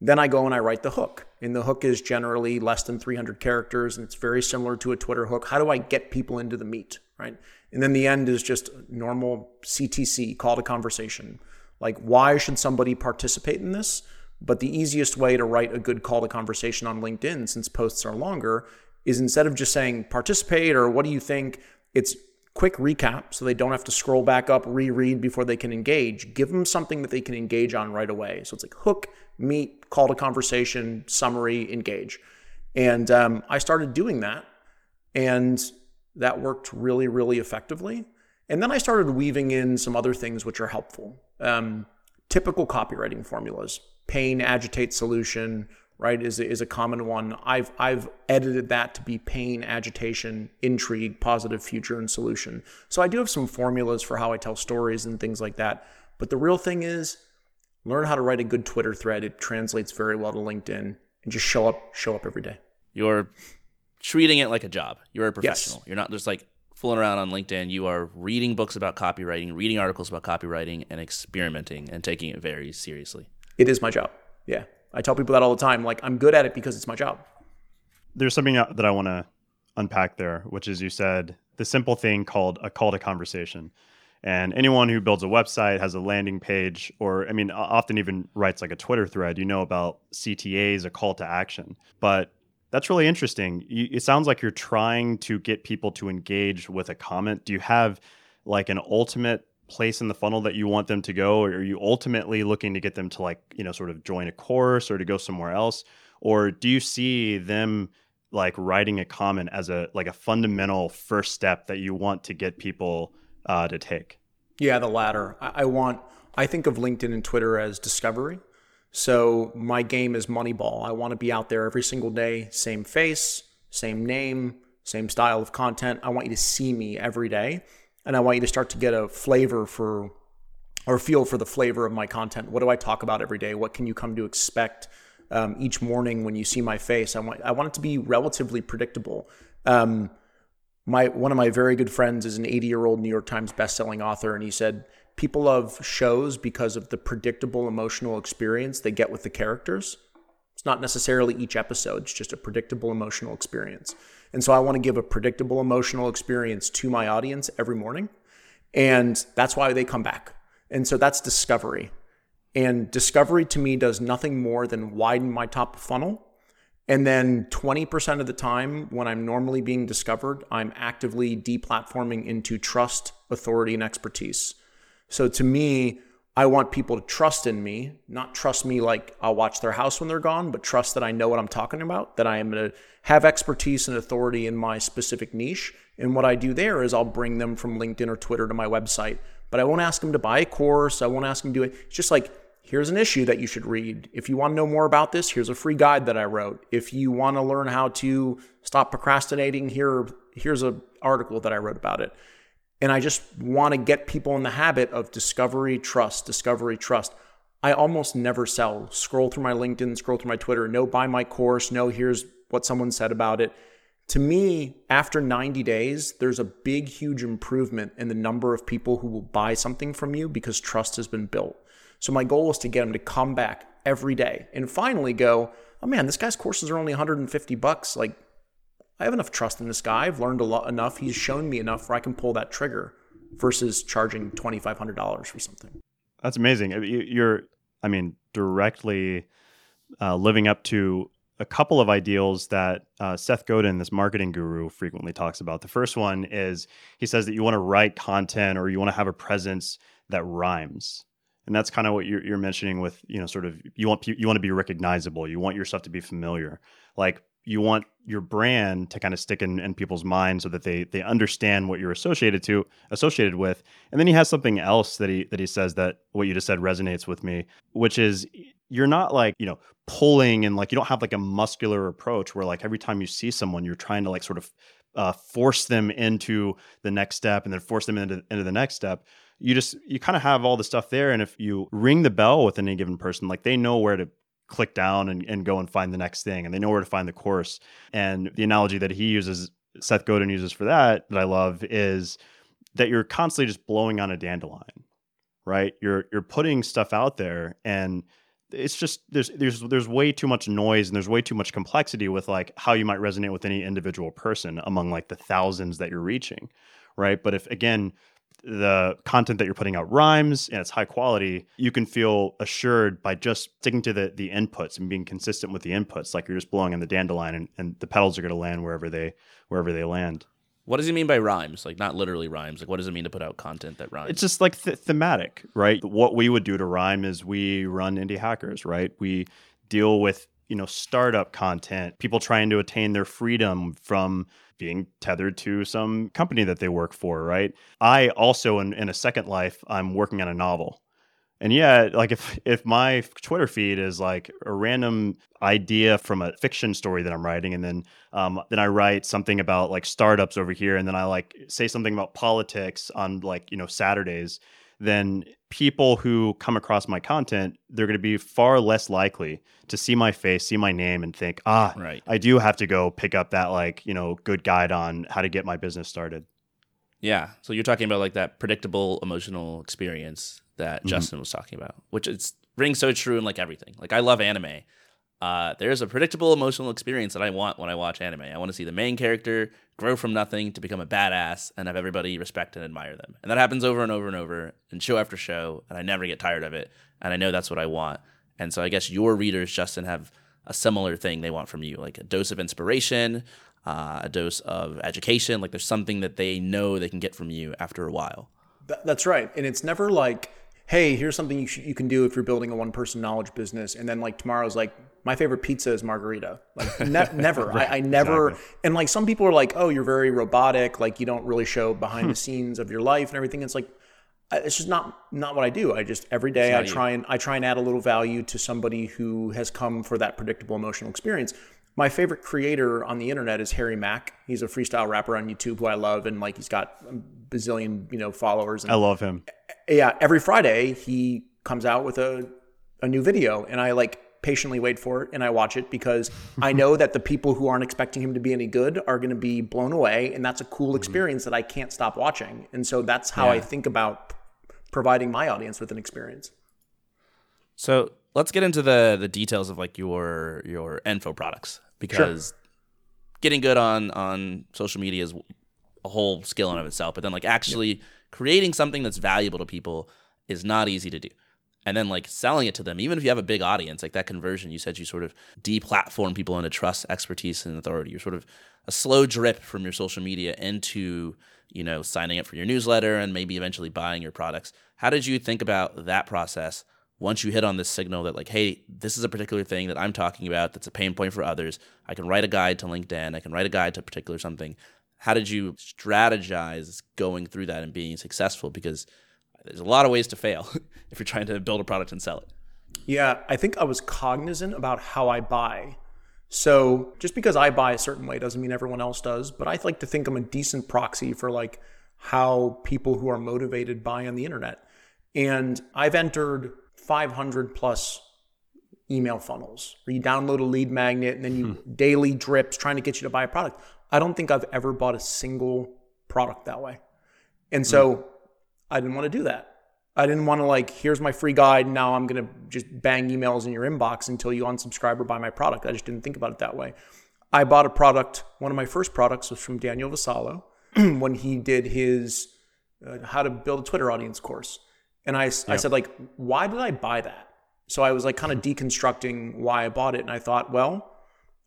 Then I go and I write the hook. And the hook is generally less than three hundred characters, and it's very similar to a Twitter hook. How do I get people into the meat, right? And then the end is just normal C T C, call to conversation. Like, why should somebody participate in this? But the easiest way to write a good call to conversation on LinkedIn, since posts are longer, is instead of just saying participate or what do you think, it's quick recap so they don't have to scroll back up, reread before they can engage. Give them something that they can engage on right away. So it's like hook, meet, call to conversation, summary, engage. And um, I started doing that, and that worked really, really effectively. And then I started weaving in some other things which are helpful. Um, typical copywriting formulas. Pain, agitate, solution, right, is is a common one. I've I've edited that to be pain, agitation, intrigue, positive future, and solution. So I do have some formulas for how I tell stories and things like that. But the real thing is, learn how to write a good Twitter thread. It translates very well to LinkedIn, and just show up, show up every day. You're treating it like a job. You're a professional. Yes. You're not just like fooling around on LinkedIn. You are reading books about copywriting, reading articles about copywriting, and experimenting and taking it very seriously. It is my job. Yeah. I tell people that all the time. Like, I'm good at it because it's my job. There's something that I want to unpack there, which is, you said the simple thing called a call to conversation. And anyone who builds a website, has a landing page, or I mean, often even writes like a Twitter thread, you know about C T As, a call to action. But that's really interesting. It sounds like you're trying to get people to engage with a comment. Do you have like an ultimate place in the funnel that you want them to go, or are you ultimately looking to get them to, like, you know, sort of join a course or to go somewhere else? Or do you see them like writing a comment as a like a fundamental first step that you want to get people uh, to take? Yeah, the latter. I, I want. I think of LinkedIn and Twitter as discovery. So my game is Moneyball. I want to be out there every single day, same face, same name, same style of content. I want you to see me every day. And I want you to start to get a flavor for, or feel for the flavor of my content. What do I talk about every day? What can you come to expect um, each morning when you see my face? I want I want it to be relatively predictable. Um, my one of my very good friends is an eighty-year-old New York Times bestselling author, and he said people love shows because of the predictable emotional experience they get with the characters. It's not necessarily each episode, it's just a predictable emotional experience. And so I want to give a predictable emotional experience to my audience every morning. And that's why they come back. And so that's discovery. And discovery to me does nothing more than widen my top of funnel. And then twenty percent of the time when I'm normally being discovered, I'm actively deplatforming into trust, authority, and expertise. So to me, I want people to trust in me, not trust me like I'll watch their house when they're gone, but trust that I know what I'm talking about, that I am going to have expertise and authority in my specific niche. And what I do there is I'll bring them from LinkedIn or Twitter to my website, but I won't ask them to buy a course. I won't ask them to do it. It's just like, here's an issue that you should read. If you want to know more about this, here's a free guide that I wrote. If you want to learn how to stop procrastinating, here, here's an article that I wrote about it. And I just want to get people in the habit of discovery, trust, discovery, trust. I almost never sell. Scroll through my LinkedIn, scroll through my Twitter, no buy my course, no here's what someone said about it. To me, after ninety days, there's a big, huge improvement in the number of people who will buy something from you because trust has been built. So my goal is to get them to come back every day and finally go, oh man, this guy's courses are only one hundred fifty bucks. Like, I have enough trust in this guy. I've learned a lot enough. He's shown me enough where I can pull that trigger versus charging twenty-five hundred dollars for something. That's amazing. You're, I mean, directly uh, living up to a couple of ideals that uh, Seth Godin, this marketing guru, frequently talks about. The first one is he says that you want to write content or you want to have a presence that rhymes. And that's kind of what you're, you're mentioning with, you know, sort of you want you want to be recognizable. You want your stuff to be familiar. Like you want your brand to kind of stick in, in people's minds so that they they understand what you're associated to associated with. And then he has something else that he that he says that what you just said resonates with me, which is you're not like, you know, pulling and like you don't have like a muscular approach where like every time you see someone, you're trying to like sort of uh, force them into the next step and then force them into, into the next step. You just, you kind of have all the stuff there. And if you ring the bell with any given person, like they know where to click down and, and go and find the next thing. And they know where to find the course. And the analogy that he uses, Seth Godin uses for that, that I love is that you're constantly just blowing on a dandelion, right? You're, you're putting stuff out there and it's just, there's, there's, there's way too much noise and there's way too much complexity with like how you might resonate with any individual person among like the thousands that you're reaching. Right. But if, again, the content that you're putting out rhymes and it's high quality, you can feel assured by just sticking to the the inputs and being consistent with the inputs. Like you're just blowing on the dandelion and, and the petals are going to land wherever they wherever they land. What does he mean by rhymes? Like not literally rhymes. Like what does it mean to put out content that rhymes? It's just like th- thematic, right? What we would do to rhyme is we run Andy Hackers, right? We deal with, you know, startup content, people trying to attain their freedom from being tethered to some company that they work for, right? I also, in, in a second life, I'm working on a novel. And yeah, like if if my Twitter feed is like a random idea from a fiction story that I'm writing, and then um, then I write something about like startups over here, and then I like say something about politics on like, you know, Saturdays, then people who come across my content, they're going to be far less likely to see my face, see my name and think, ah, right. I do have to go pick up that like, you know, good guide on how to get my business started. Yeah. So you're talking about like that predictable emotional experience that mm-hmm. Justin was talking about, which it's rings so true in like everything. Like I love anime. Uh, there's a predictable emotional experience that I want when I watch anime. I want to see the main character grow from nothing to become a badass and have everybody respect and admire them. And that happens over and over and over and show after show. And I never get tired of it. And I know that's what I want. And so I guess your readers, Justin, have a similar thing they want from you, like a dose of inspiration, uh, a dose of education. Like there's something that they know they can get from you after a while. That's right. And it's never like, hey, here's something you should, you can do if you're building a one-person knowledge business. And then like tomorrow's like, my favorite pizza is margarita. Like ne- never, right, I, I never. Exactly. And like some people are like, oh, you're very robotic. Like you don't really show behind hmm. the scenes of your life and everything. It's like, it's just not, not what I do. I just, every day I you. try and I try and add a little value to somebody who has come for that predictable emotional experience. My favorite creator on the internet is Harry Mack. He's a freestyle rapper on YouTube who I love. And like, he's got a bazillion, you know, followers. And I love him. Yeah. Every Friday he comes out with a, a new video and I like, patiently wait for it and I watch it because I know that the people who aren't expecting him to be any good are going to be blown away. And that's a cool experience mm-hmm. that I can't stop watching. And so that's how yeah. I think about providing my audience with an experience. So let's get into the the details of like your your info products, because sure. getting good on, on social media is a whole skill in of itself. But then like actually yep. creating something that's valuable to people is not easy to do. And then like selling it to them, even if you have a big audience, like that conversion, you said you sort of de-platform people into trust, expertise, and authority. You're sort of a slow drip from your social media into, you know, signing up for your newsletter and maybe eventually buying your products. How did you think about that process once you hit on this signal that like, hey, this is a particular thing that I'm talking about that's a pain point for others. I can write a guide to LinkedIn. I can write a guide to a particular something. How did you strategize going through that and being successful? Because there's a lot of ways to fail if you're trying to build a product and sell it. Yeah, I think I was cognizant about how I buy. So just because I buy a certain way doesn't mean everyone else does, but I like to think I'm a decent proxy for like how people who are motivated buy on the internet. And I've entered five hundred plus email funnels, or you download a lead magnet and then you hmm. daily drips trying to get you to buy a product. I don't think I've ever bought a single product that way. And so hmm. I didn't want to do that. I didn't want to like, here's my free guide. Now I'm going to just bang emails in your inbox until you unsubscribe or buy my product. I just didn't think about it that way. I bought a product. One of my first products was from Daniel Vassallo when he did his uh, how to build a Twitter audience course. And I, yeah. I said like, why did I buy that? So I was like kind of deconstructing why I bought it. And I thought, well,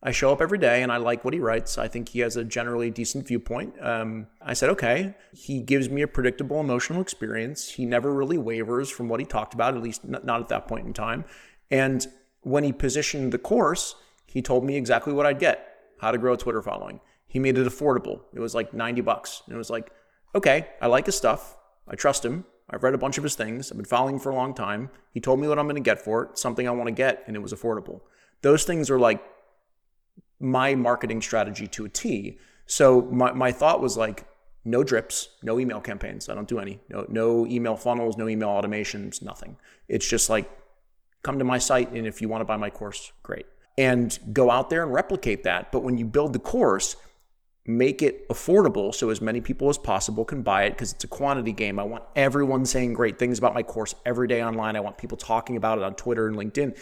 I show up every day and I like what he writes. I think he has a generally decent viewpoint. Um, I said, okay, he gives me a predictable emotional experience. He never really wavers from what he talked about, at least not at that point in time. And when he positioned the course, he told me exactly what I'd get, how to grow a Twitter following. He made it affordable. It was like ninety bucks. And it was like, okay, I like his stuff. I trust him. I've read a bunch of his things. I've been following him for a long time. He told me what I'm going to get for it, something I want to get, and it was affordable. Those things are like my marketing strategy to a T. So my, my thought was like, no drips, no email campaigns. I don't do any. No, no email funnels, no email automations, nothing. It's just like, come to my site, and if you want to buy my course, great. And go out there and replicate that. But when you build the course, make it affordable so as many people as possible can buy it, because it's a quantity game. I want everyone saying great things about my course every day online. I want people talking about it on Twitter and LinkedIn,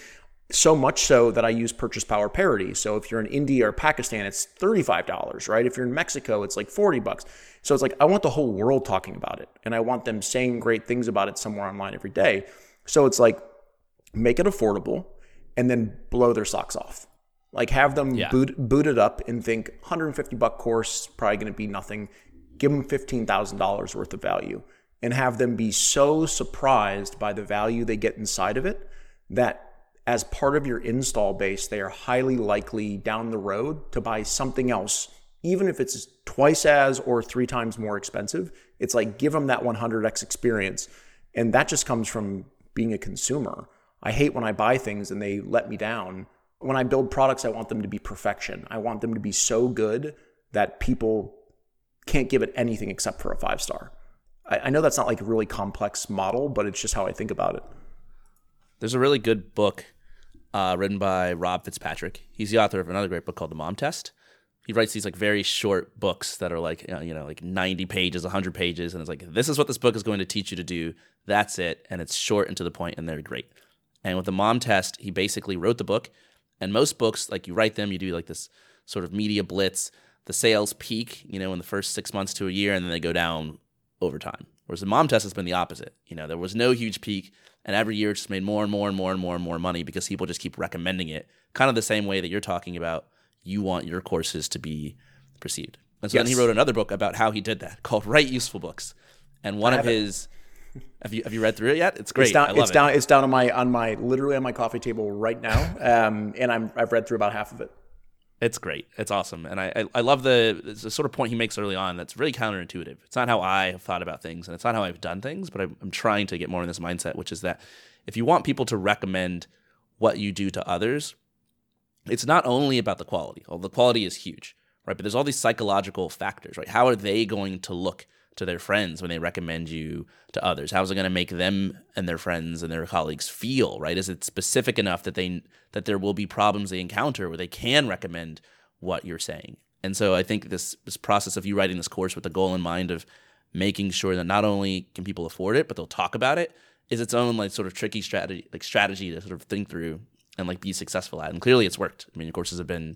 so much so that I use purchase power parity. So if you're in India or Pakistan, it's thirty-five dollars, right? If you're in Mexico, it's like forty bucks. So it's like, I want the whole world talking about it, and I want them saying great things about it somewhere online every day. So it's like, make it affordable and then blow their socks off. Like have them yeah. boot, boot it up and think one hundred fifty buck course, probably going to be nothing. Give them fifteen thousand dollars worth of value and have them be so surprised by the value they get inside of it that as part of your install base, they are highly likely down the road to buy something else, even if it's twice as or three times more expensive. It's like, give them that one hundred x experience. And that just comes from being a consumer. I hate when I buy things and they let me down. When I build products, I want them to be perfection. I want them to be so good that people can't give it anything except for a five star. I, I know that's not like a really complex model, but it's just how I think about it. There's a really good book uh, written by Rob Fitzpatrick. He's the author of another great book called The Mom Test. He writes these like very short books that are like, you know, you know, like ninety pages, one hundred pages. And it's like, this is what this book is going to teach you to do. That's it. And it's short and to the point, and they're great. And with The Mom Test, he basically wrote the book. And most books, like you write them, you do like this sort of media blitz, the sales peak, you know, in the first six months to a year, and then they go down over time. Whereas The Mom Test has been the opposite. You know, there was no huge peak, and every year it just made more and more and more and more and more money because people just keep recommending it, kind of the same way that you're talking about you want your courses to be perceived. And so yes. then he wrote another book about how he did that called Write Useful Books. And one I of his... Have you have you read through it yet? It's great. It's down, I love it's it. down. It's down on my on my literally on my coffee table right now. Um, and I'm I've read through about half of it. It's great. It's awesome, and I I, I love the, it's the sort of point he makes early on that's really counterintuitive. It's not how I have thought about things, and it's not how I've done things. But I'm, I'm trying to get more in this mindset, which is that if you want people to recommend what you do to others, it's not only about the quality. Although the quality is huge, right? But there's all these psychological factors, right? How are they going to look to their friends when they recommend you to others? How's it going to make them and their friends and their colleagues feel, right? Is it specific enough that they that there will be problems they encounter where they can recommend what you're saying? And so I think this, this process of you writing this course with the goal in mind of making sure that not only can people afford it, but they'll talk about it, is its own like sort of tricky strategy, like strategy to sort of think through and like be successful at. And clearly it's worked. I mean, your courses have been,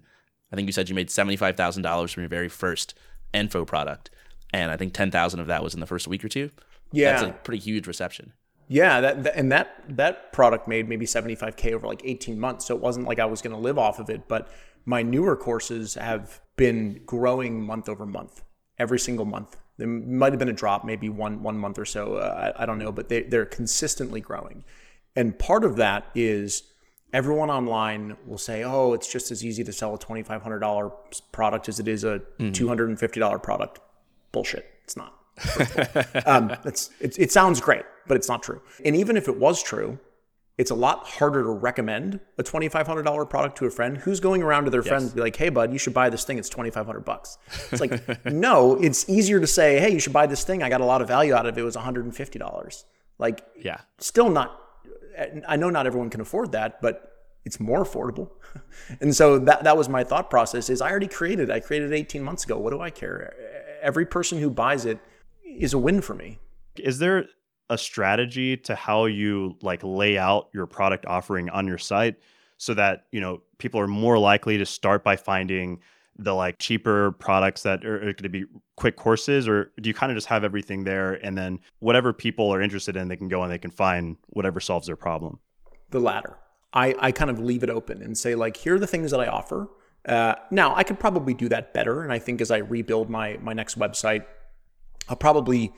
I think you said you made seventy-five thousand dollars from your very first Enfo product. And I think ten thousand of that was in the first week or two. Yeah. That's a pretty huge reception. Yeah. That, that and that that product made maybe seventy-five K over like eighteen months. So it wasn't like I was going to live off of it. But my newer courses have been growing month over month, every single month. There might have been a drop, maybe one one month or so. Uh, I, I don't know. But they, they're consistently growing. And part of that is everyone online will say, oh, it's just as easy to sell a two thousand five hundred dollars product as it is a mm-hmm. two hundred fifty dollars product. Bullshit. It's not. um, it's, it, it sounds great, but it's not true. And even if it was true, it's a lot harder to recommend a two thousand five hundred dollars product to a friend who's going around to their yes. friends and be like, hey, bud, you should buy this thing. It's two thousand five hundred bucks. It's like, no, it's easier to say, hey, you should buy this thing. I got a lot of value out of it. It was one hundred fifty dollars. Like, yeah, still not I know not everyone can afford that, but it's more affordable. And so that that was my thought process is I already created, I created eighteen months ago. What do I care? Every person who buys it is a win for me. Is there a strategy to how you like lay out your product offering on your site so that, you know, people are more likely to start by finding the like cheaper products that are, are going to be quick courses, or do you kind of just have everything there and then whatever people are interested in, they can go and they can find whatever solves their problem? The latter. I, I kind of leave it open and say like, here are the things that I offer. Uh, now I could probably do that better. And I think as I rebuild my, my next website, I'll probably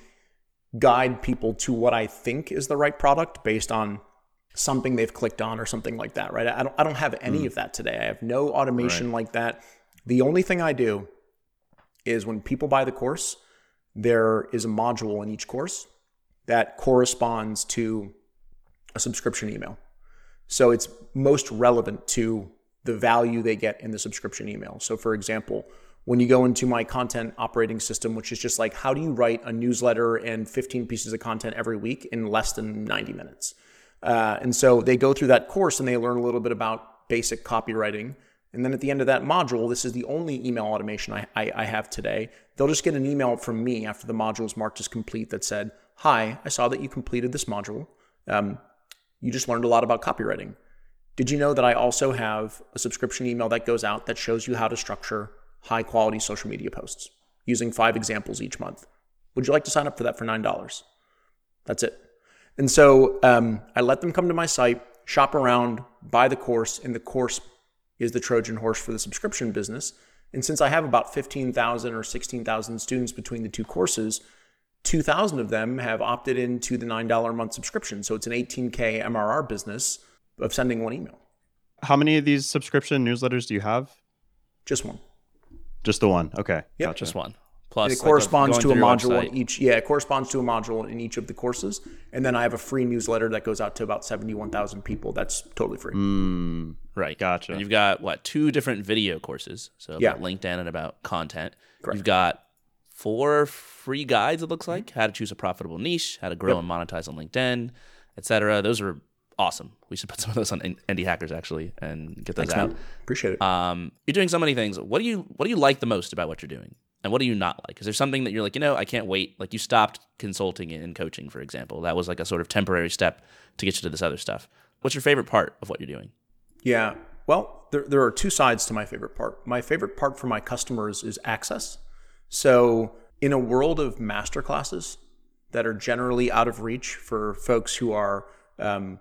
guide people to what I think is the right product based on something they've clicked on or something like that, right? I don't I don't have any mm. of that today. I have no automation right. like that. The only thing I do is when people buy the course, there is a module in each course that corresponds to a subscription email. So it's most relevant to the value they get in the subscription email. So for example, when you go into my content operating system, which is just like, how do you write a newsletter and fifteen pieces of content every week in less than ninety minutes? Uh, and so they go through that course and they learn a little bit about basic copywriting. And then at the end of that module, this is the only email automation I, I, I have today. They'll just get an email from me after the module is marked as complete that said, hi, I saw that you completed this module. Um, you just learned a lot about copywriting. Did you know that I also have a subscription email that goes out that shows you how to structure high quality social media posts using five examples each month. Would you like to sign up for that for nine dollars? That's it. And so um, I let them come to my site, shop around, buy the course, and the course is the Trojan horse for the subscription business. And since I have about fifteen thousand or sixteen thousand students between the two courses, two thousand of them have opted into the nine dollars a month subscription. So it's an eighteen K M R R business of sending one email. How many of these subscription newsletters do you have? Just one. Just the one. Okay. Yeah. Gotcha. Just one. Plus, and it corresponds like a, to a module in each. Yeah. It corresponds to a module in each of the courses. And then I have a free newsletter that goes out to about seventy-one thousand people. That's totally free. Mm, right. Gotcha. And you've got what? Two different video courses. So about yeah. LinkedIn and about content. Correct. You've got four free guides. It looks like how to choose a profitable niche, how to grow yep. and monetize on LinkedIn, et cetera. Those are awesome. We should put some of those on Andy Hackers actually and get those Thanks, out. Man. Appreciate it. Um, you're doing so many things. What do you what do you like the most about what you're doing? And what do you not like? Is there something that you're like, you know, I can't wait. Like you stopped consulting and coaching, for example. That was like a sort of temporary step to get you to this other stuff. What's your favorite part of what you're doing? Yeah. Well, there there are two sides to my favorite part. My favorite part for my customers is access. So in a world of masterclasses that are generally out of reach for folks who are um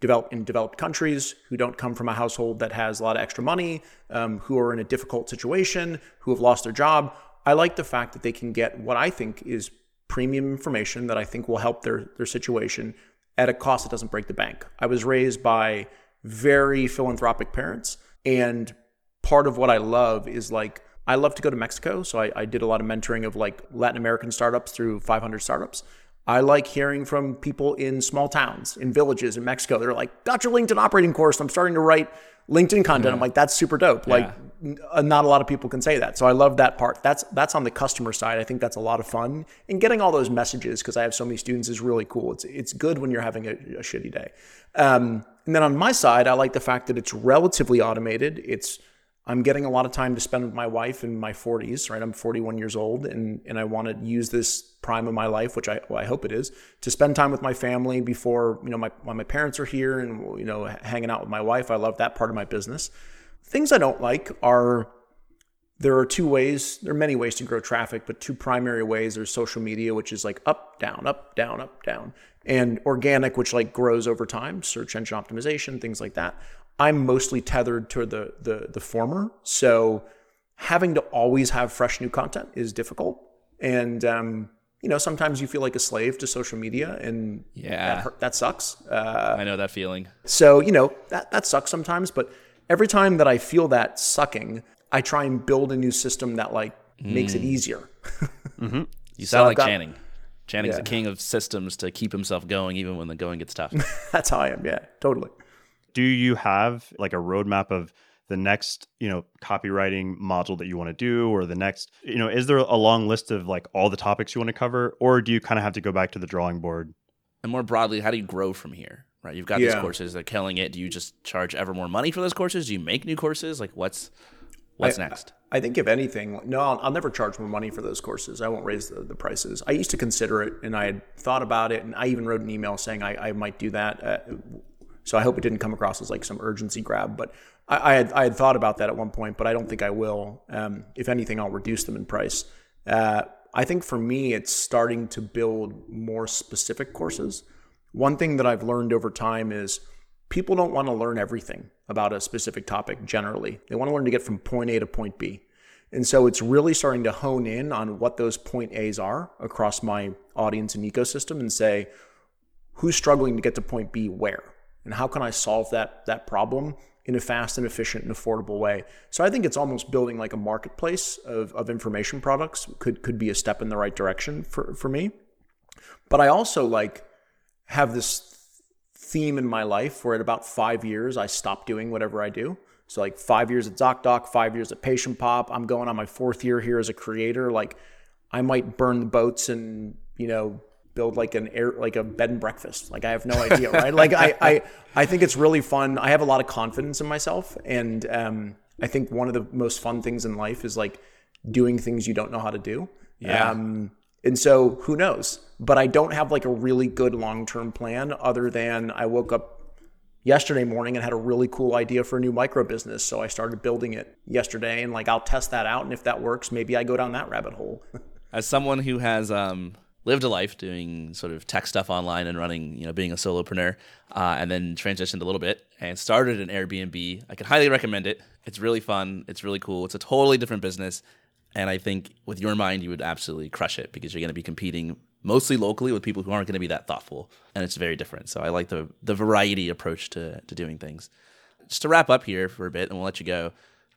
Develop in developed countries, who don't come from a household that has a lot of extra money, um, who are in a difficult situation, who have lost their job. I like the fact that they can get what I think is premium information that I think will help their, their situation at a cost that doesn't break the bank. I was raised by very philanthropic parents. And part of what I love is like, I love to go to Mexico. So I, I did a lot of mentoring of like Latin American startups through five hundred startups. I like hearing from people in small towns, in villages in Mexico. They're like, got your LinkedIn operating course. I'm starting to write LinkedIn content. Yeah. I'm like, that's super dope. Yeah. Like n- not a lot of people can say that. So I love that part. That's that's on the customer side. I think that's a lot of fun. And getting all those messages, because I have so many students, is really cool. It's it's good when you're having a, a shitty day. Um, and then on my side, I like the fact that it's relatively automated. It's I'm getting a lot of time to spend with my wife in my forties, right? I'm forty-one years old, and, and I want to use this prime of my life, which I well, I hope it is, to spend time with my family before, you know, my when my parents are here and, you know, hanging out with my wife. I love that part of my business. Things I don't like are there are two ways. There are many ways to grow traffic, but two primary ways. There's social media, which is like up, down, up, down, up, down, and organic, which like grows over time, search engine optimization, things like that. I'm mostly tethered to the, the the former, so having to always have fresh new content is difficult. And um, you know, sometimes you feel like a slave to social media, and yeah, that, hurt, that sucks. Uh, I know that feeling. So you know that that sucks sometimes. But every time that I feel that sucking, I try and build a new system that like mm. makes it easier. mm-hmm. You sound so like got, Channing. Channing's yeah. the king of systems to keep himself going, even when the going gets tough. That's how I am. Yeah, totally. Do you have like a roadmap of the next, you know, copywriting module that you want to do, or the next, you know, is there a long list of like all the topics you want to cover, or do you kind of have to go back to the drawing board? And more broadly, how do you grow from here? right? You've got yeah. these courses, they're killing it. Do you just charge ever more money for those courses? Do you make new courses? Like what's what's I, next? I think if anything, no, I'll, I'll never charge more money for those courses. I won't raise the, the prices. I used to consider it and I had thought about it and I even wrote an email saying I, I might do that. Uh, so I hope it didn't come across as like some urgency grab, but I, I, had, I had thought about that at one point, but I don't think I will. Um, if anything, I'll reduce them in price. Uh, I think for me, it's starting to build more specific courses. One thing that I've learned over time is people don't want to learn everything about a specific topic generally. They want to learn to get from point A to point B. And so it's really starting to hone in on what those point A's are across my audience and ecosystem and say, who's struggling to get to point B where? And how can I solve that, that problem in a fast and efficient and affordable way? So I think it's almost building like a marketplace of, of information products could, could be a step in the right direction for, for me. But I also like have this theme in my life where at about five years, I stop doing whatever I do. So like five years at ZocDoc, five years at Patient Pop, I'm going on my fourth year here as a creator. Like I might burn the boats and, you know, build like an air, like a bed and breakfast. Like I have no idea, right? Like I, I, I think it's really fun. I have a lot of confidence in myself. And um, I think one of the most fun things in life is like doing things you don't know how to do. Yeah. Um, and so who knows, but I don't have like a really good long-term plan other than I woke up yesterday morning and had a really cool idea for a new micro business. So I started building it yesterday and like, I'll test that out. And if that works, maybe I go down that rabbit hole. As someone who has, um, lived a life doing sort of tech stuff online and running, you know, being a solopreneur, uh, and then transitioned a little bit and started an Airbnb. I can highly recommend it. It's really fun. It's really cool. It's a totally different business. And I think with your mind, you would absolutely crush it because you're going to be competing mostly locally with people who aren't going to be that thoughtful. And it's very different. So I like the the variety approach to, to doing things. Just to wrap up here for a bit, and we'll let you go.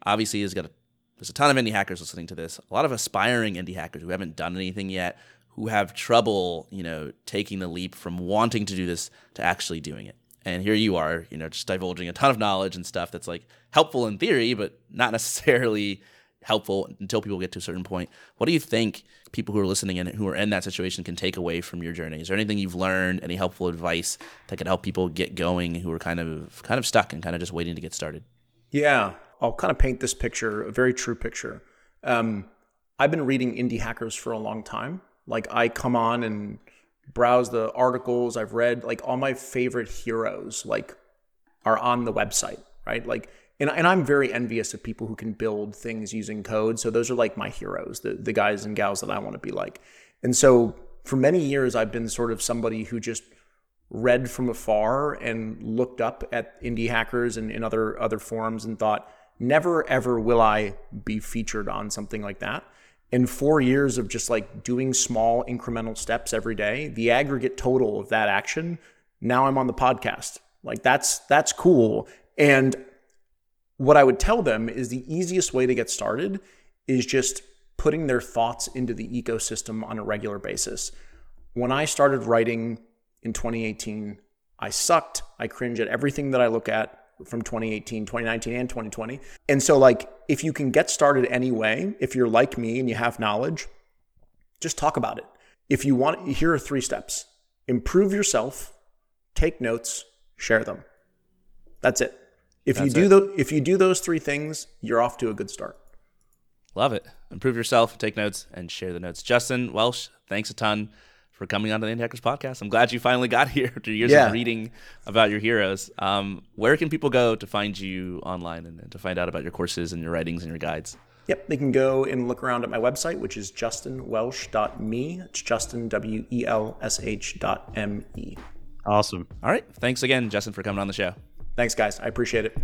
Obviously, there's got a, there's a ton of indie hackers listening to this. A lot of aspiring indie hackers who haven't done anything yet, who have trouble, you know, taking the leap from wanting to do this to actually doing it. And here you are, you know, just divulging a ton of knowledge and stuff that's like helpful in theory, but not necessarily helpful until people get to a certain point. What do you think people who are listening and who are in that situation can take away from your journey? Is there anything you've learned, any helpful advice that could help people get going who are kind of kind of stuck and kind of just waiting to get started? Yeah, I'll kind of paint this picture, a very true picture. Um, I've been reading indie hackers for a long time. Like I come on and browse the articles I've read, like all my favorite heroes like are on the website, right? Like, and, and I'm very envious of people who can build things using code. So those are like my heroes, the, the guys and gals that I want to be like. And so for many years, I've been sort of somebody who just read from afar and looked up at indie hackers and in other, other forums and thought, never ever will I be featured on something like that. In four years of just like doing small incremental steps every day, the aggregate total of that action, now I'm on the podcast. Like that's that's cool. And what I would tell them is the easiest way to get started is just putting their thoughts into the ecosystem on a regular basis. When I started writing in twenty eighteen, I sucked. I cringe at everything that I look at from twenty eighteen, twenty nineteen, and twenty twenty. And so like, if you can get started anyway, if you're like me and you have knowledge, just talk about it. If you want, here are three steps. Improve yourself, take notes, share them. That's it. If That's you do those, if you do those three things, you're off to a good start. Love it. Improve yourself, take notes, and share the notes. Justin Welsh, thanks a ton for coming on to the Indie Hackers Podcast. I'm glad you finally got here after years yeah. of reading about your heroes. Um, where can people go to find you online and, and to find out about your courses and your writings and your guides? Yep, they can go and look around at my website, which is justin welsh dot me. It's Justin, W E L S H dot M E. Awesome. All right. Thanks again, Justin, for coming on the show. Thanks, guys. I appreciate it.